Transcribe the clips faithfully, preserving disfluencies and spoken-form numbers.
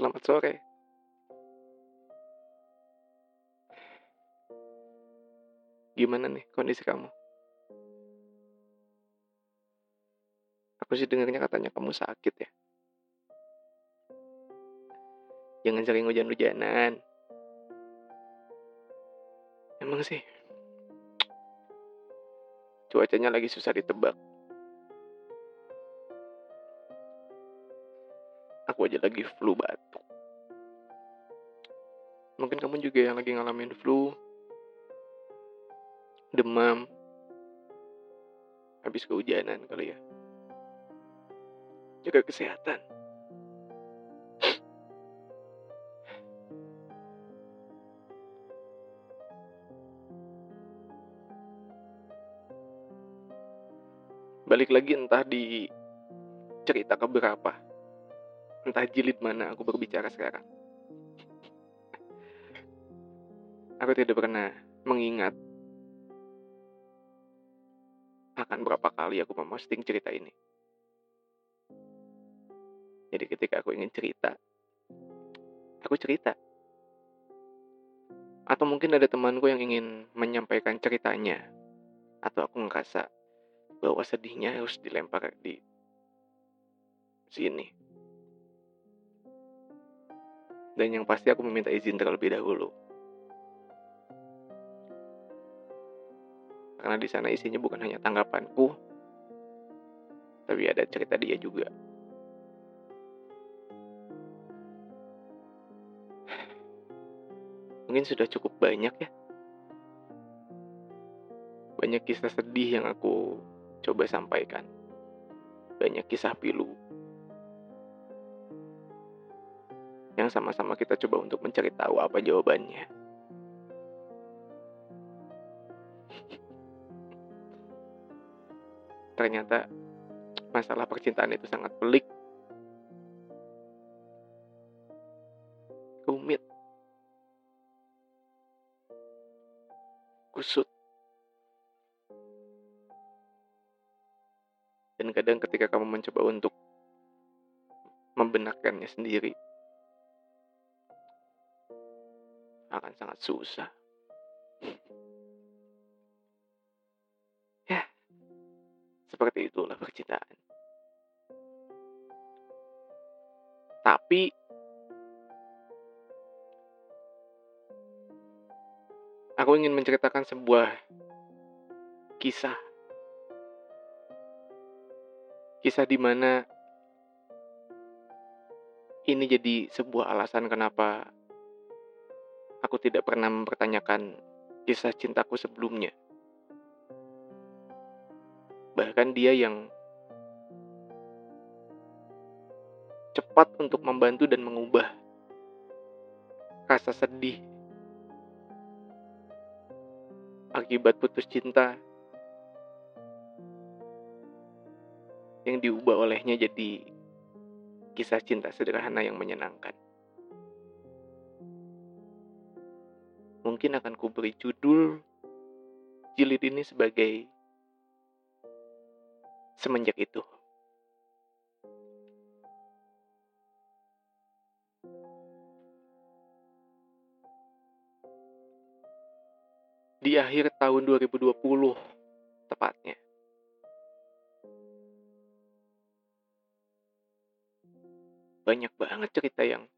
Selamat sore. Gimana nih kondisi kamu? Aku sih dengarnya katanya kamu sakit ya. Jangan sering hujan-hujanan. Emang sih cuacanya lagi susah ditebak. Aku aja lagi flu batuk. Mungkin kamu juga yang lagi ngalamin flu, demam, habis kehujanan kali ya. Jaga kesehatan. Balik lagi entah di cerita keberapa, entah jilid mana aku berbicara sekarang. Aku tidak pernah mengingat akan berapa kali aku memposting cerita ini. Jadi ketika aku ingin cerita, aku cerita. Atau mungkin ada temanku yang ingin menyampaikan ceritanya, atau aku ngerasa bahwa sedihnya harus dilempar di sini. Dan yang pasti aku meminta izin terlebih dahulu, karena di sana isinya bukan hanya tanggapanku, tapi ada cerita dia juga. Mungkin sudah cukup banyak ya. Banyak kisah sedih yang aku coba sampaikan. Banyak kisah pilu yang sama-sama kita coba untuk mencari tahu apa jawabannya. Ternyata masalah percintaan itu sangat pelik, rumit, kusut. Dan kadang ketika kamu mencoba untuk membenarkannya sendiri, akan sangat susah. Seperti itulah percintaan. Tapi aku ingin menceritakan sebuah kisah. Kisah di mana ini jadi sebuah alasan kenapa aku tidak pernah mempertanyakan kisah cintaku sebelumnya. Bahkan dia yang cepat untuk membantu dan mengubah rasa sedih akibat putus cinta yang diubah olehnya jadi kisah cinta sederhana yang menyenangkan. Mungkin akan kuberi judul jilid ini sebagai Semenjak Itu. Di akhir tahun dua ribu dua puluh tepatnya, banyak banget cerita yang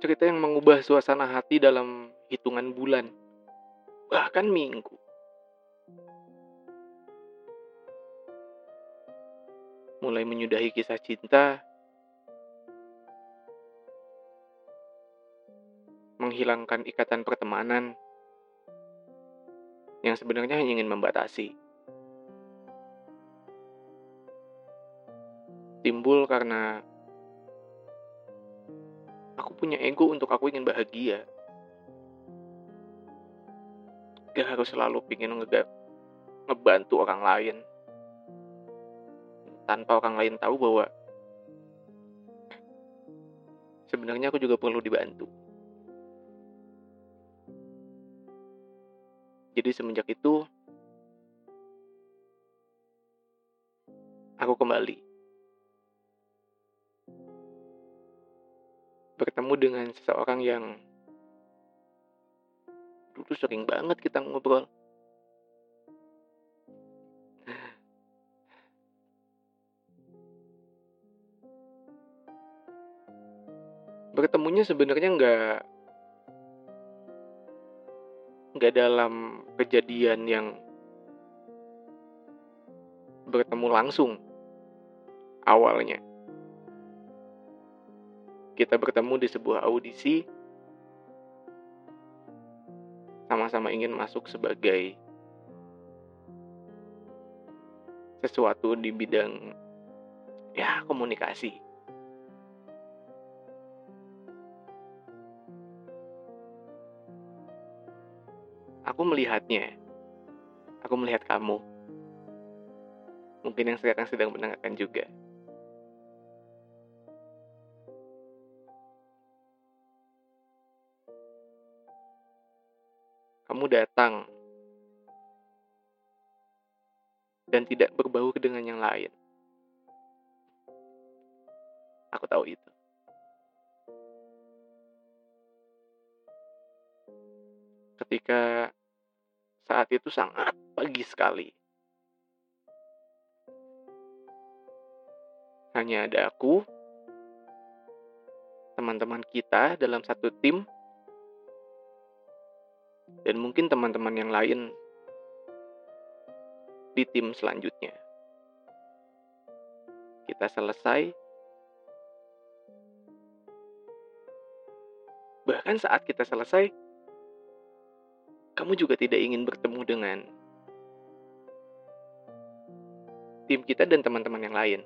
cerita yang mengubah suasana hati dalam hitungan bulan, bahkan minggu. Mulai menyudahi kisah cinta, menghilangkan ikatan pertemanan yang sebenarnya hanya ingin membatasi. Timbul karena aku punya ego untuk aku ingin bahagia. Gak harus selalu pingin nge- ngebantu orang lain tanpa orang lain tahu bahwa sebenarnya aku juga perlu dibantu. Jadi semenjak itu aku kembali bertemu dengan seseorang yang dulu sering banget kita ngobrol. Bertemunya sebenarnya nggak nggak dalam kejadian yang bertemu langsung. Awalnya kita bertemu di sebuah audisi, sama-sama ingin masuk sebagai sesuatu di bidang ya komunikasi. Aku melihatnya, aku melihat kamu, mungkin yang sekarang sedang mendengarkan juga. Kamu datang dan tidak berbaur dengan yang lain. Aku tahu itu. Ketika saat itu sangat pagi sekali. Hanya ada aku, teman-teman kita dalam satu tim, dan mungkin teman-teman yang lain di tim selanjutnya. Kita selesai. Bahkan saat kita selesai, kamu juga tidak ingin bertemu dengan tim kita dan teman-teman yang lain.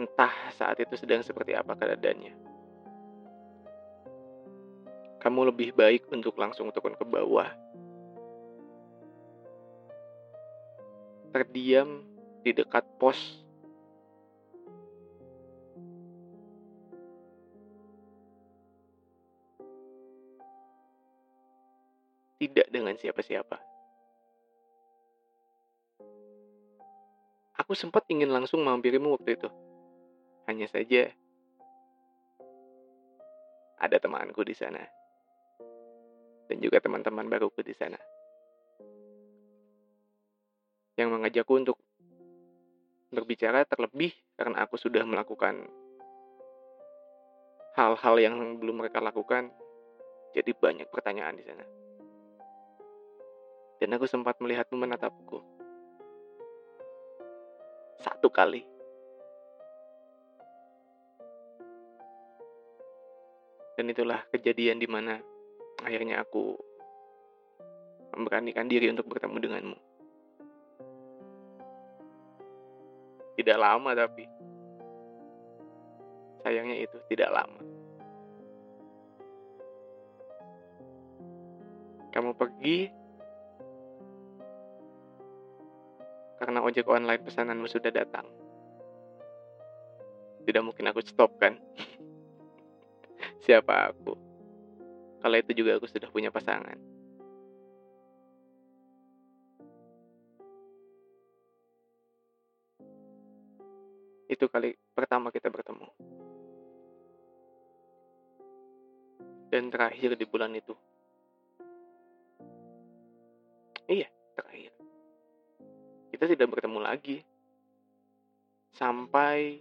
Entah saat itu sedang seperti apa keadaannya. Kamu lebih baik untuk langsung turun ke bawah. Terdiam di dekat pos. Tidak dengan siapa-siapa. Aku sempat ingin langsung mampirimu waktu itu. Hanya saja ada temanku di sana dan juga teman-teman baruku di sana yang mengajakku untuk berbicara, terlebih karena aku sudah melakukan hal-hal yang belum mereka lakukan. Jadi banyak pertanyaan di sana. Dan aku sempat melihatmu menatapku. Satu kali. Dan itulah kejadian di mana akhirnya aku memberanikan diri untuk bertemu denganmu. Tidak lama tapi. Sayangnya itu tidak lama. Kamu pergi karena ojek online pesananmu sudah datang. Tidak mungkin aku stop kan? Siapa aku? Kalau itu juga aku sudah punya pasangan. Itu kali pertama kita bertemu. Dan terakhir di bulan itu. Iya, terakhir. Kita tidak bertemu lagi sampai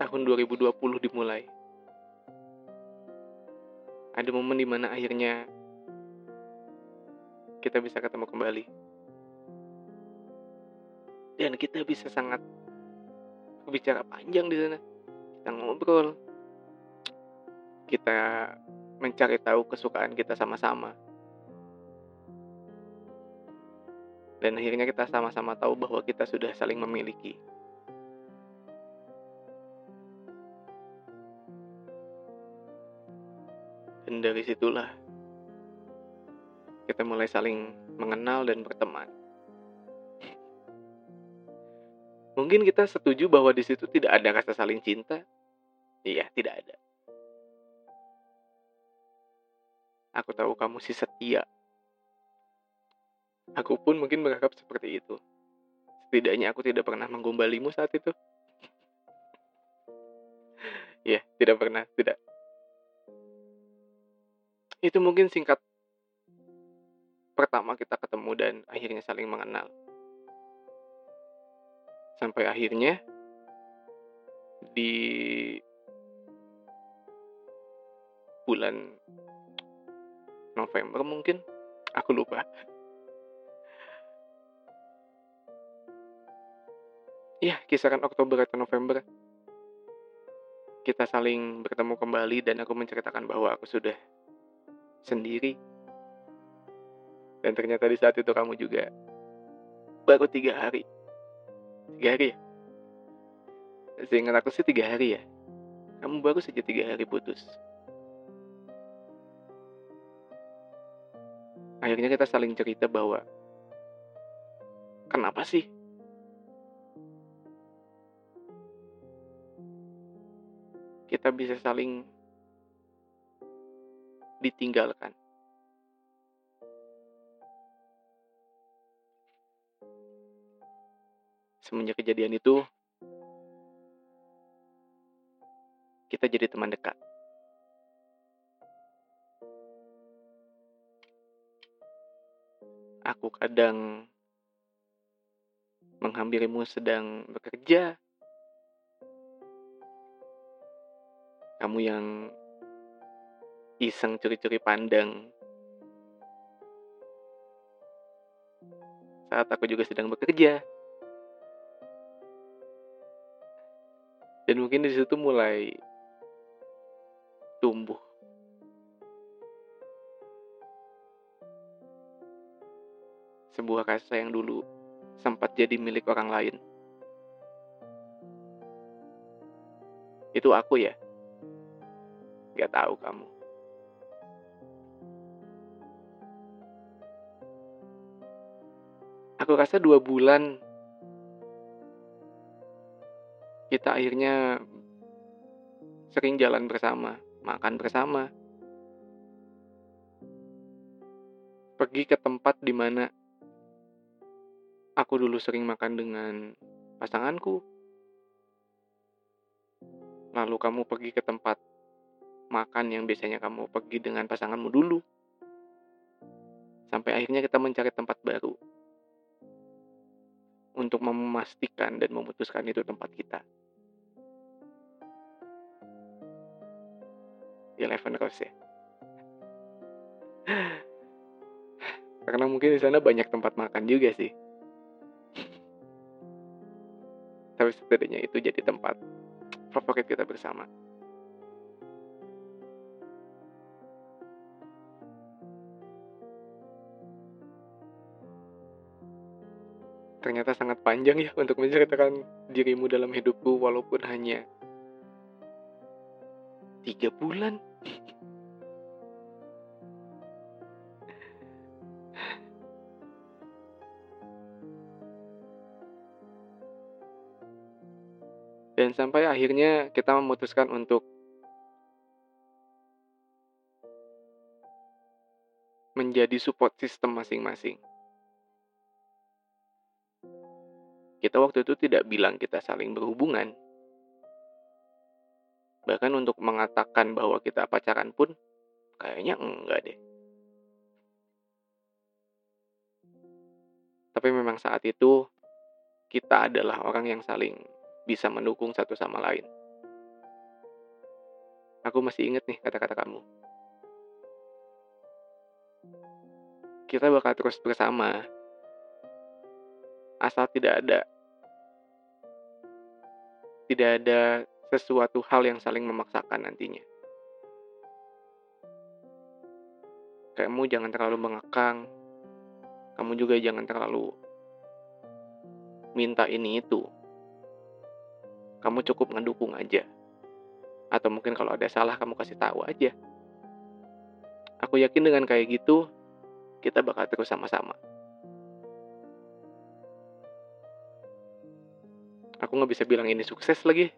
tahun dua ribu dua puluh dimulai. Ada momen di mana akhirnya kita bisa ketemu kembali. Dan kita bisa sangat berbicara panjang di sana. Kita ngobrol. Kita mencari tahu kesukaan kita sama-sama. Dan akhirnya kita sama-sama tahu bahwa kita sudah saling memiliki. Dan dari situlah kita mulai saling mengenal dan berteman. Mungkin kita setuju bahwa di situ tidak ada rasa saling cinta. Iya, tidak ada. Aku tahu kamu si setia. Aku pun mungkin berharap seperti itu. Setidaknya aku tidak pernah menggombalimu saat itu. Ya, tidak pernah, tidak. Itu mungkin singkat pertama kita ketemu dan akhirnya saling mengenal. Sampai akhirnya di bulan November mungkin, aku lupa. Ya, kisaran Oktober atau November kita saling bertemu kembali dan aku menceritakan bahwa aku sudah sendiri. Dan ternyata di saat itu kamu juga baru tiga hari. Tiga hari ya? Seingat aku sih tiga hari ya. Kamu baru saja tiga hari putus. Akhirnya kita saling cerita bahwa kenapa sih? Kita bisa saling ditinggalkan. Semenjak kejadian itu, kita jadi teman dekat. Aku kadang menghampirimu sedang bekerja. Kamu yang iseng curi-curi pandang saat aku juga sedang bekerja. Dan mungkin di situ mulai tumbuh sebuah kasih yang dulu sempat jadi milik orang lain. Itu aku ya. Gak tahu kamu. Aku rasa dua bulan kita akhirnya sering jalan bersama, makan bersama, pergi ke tempat di mana aku dulu sering makan dengan pasanganku. Lalu kamu pergi ke tempat makan yang biasanya kamu pergi dengan pasanganmu dulu. Sampai akhirnya kita mencari tempat baru untuk memastikan dan memutuskan itu tempat kita. Eleven Rose ya. Karena mungkin di sana banyak tempat makan juga sih. Tapi setidaknya itu jadi tempat favorit kita bersama. Ternyata sangat panjang ya untuk menceritakan dirimu dalam hidupku walaupun hanya tiga bulan. Dan sampai akhirnya kita memutuskan untuk menjadi support system masing-masing. Kita waktu itu tidak bilang kita saling berhubungan. Bahkan untuk mengatakan bahwa kita pacaran pun, kayaknya enggak deh. Tapi memang saat itu, kita adalah orang yang saling bisa mendukung satu sama lain. Aku masih ingat nih kata-kata kamu. Kita bakal terus bersama, asal tidak ada tidak ada sesuatu hal yang saling memaksakan nantinya. Kamu jangan terlalu mengekang. Kamu juga jangan terlalu minta ini itu. Kamu cukup mendukung aja. Atau mungkin kalau ada salah kamu kasih tahu aja. Aku yakin dengan kayak gitu kita bakal terus sama-sama. Aku gak bisa bilang ini sukses lagi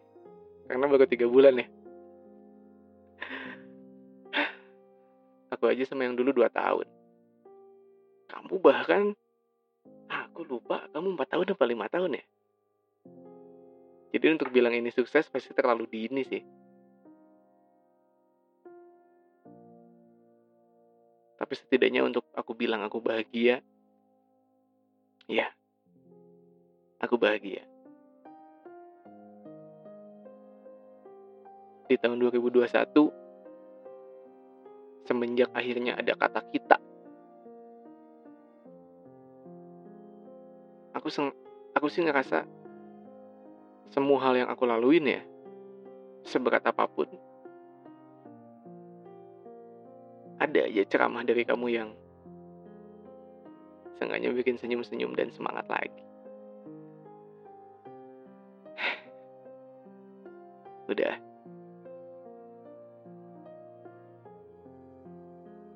karena baru tiga bulan ya. Aku aja sama yang dulu dua tahun. Kamu bahkan Aku lupa, kamu empat tahun apa lima tahun ya? Jadi untuk bilang ini sukses pasti terlalu dini sih. Tapi setidaknya untuk aku bilang aku bahagia, ya, aku bahagia. Di tahun dua ribu dua puluh satu, semenjak akhirnya ada kata kita, aku seng, aku sih ngerasa semua hal yang aku laluin ya, seberat apapun, ada aja ceramah dari kamu yang seenggaknya bikin senyum-senyum dan semangat lagi. Udah,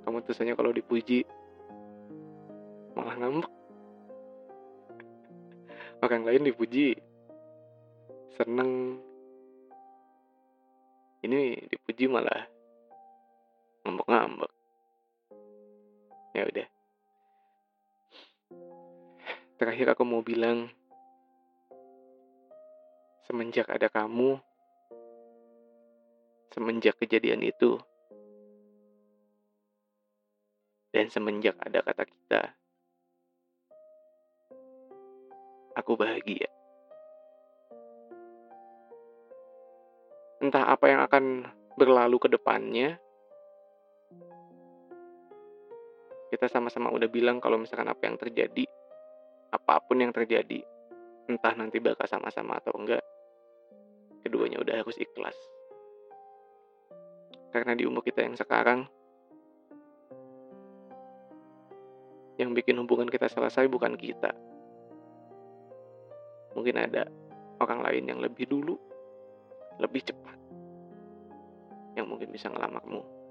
kamu tulisannya kalau dipuji malah ngambek. Orang lain dipuji seneng, ini dipuji malah ngambek-ngambek. Ya udah, terakhir aku mau bilang, semenjak ada kamu, semenjak kejadian itu, dan semenjak ada kata kita, aku bahagia. Entah apa yang akan berlalu ke depannya, kita sama-sama udah bilang kalau misalkan apa yang terjadi, apapun yang terjadi, entah nanti bakal sama-sama atau enggak, keduanya udah harus ikhlas. Karena di umur kita yang sekarang, yang bikin hubungan kita selesai bukan kita. Mungkin ada orang lain yang lebih dulu, lebih cepat, yang mungkin bisa ngelamarmu.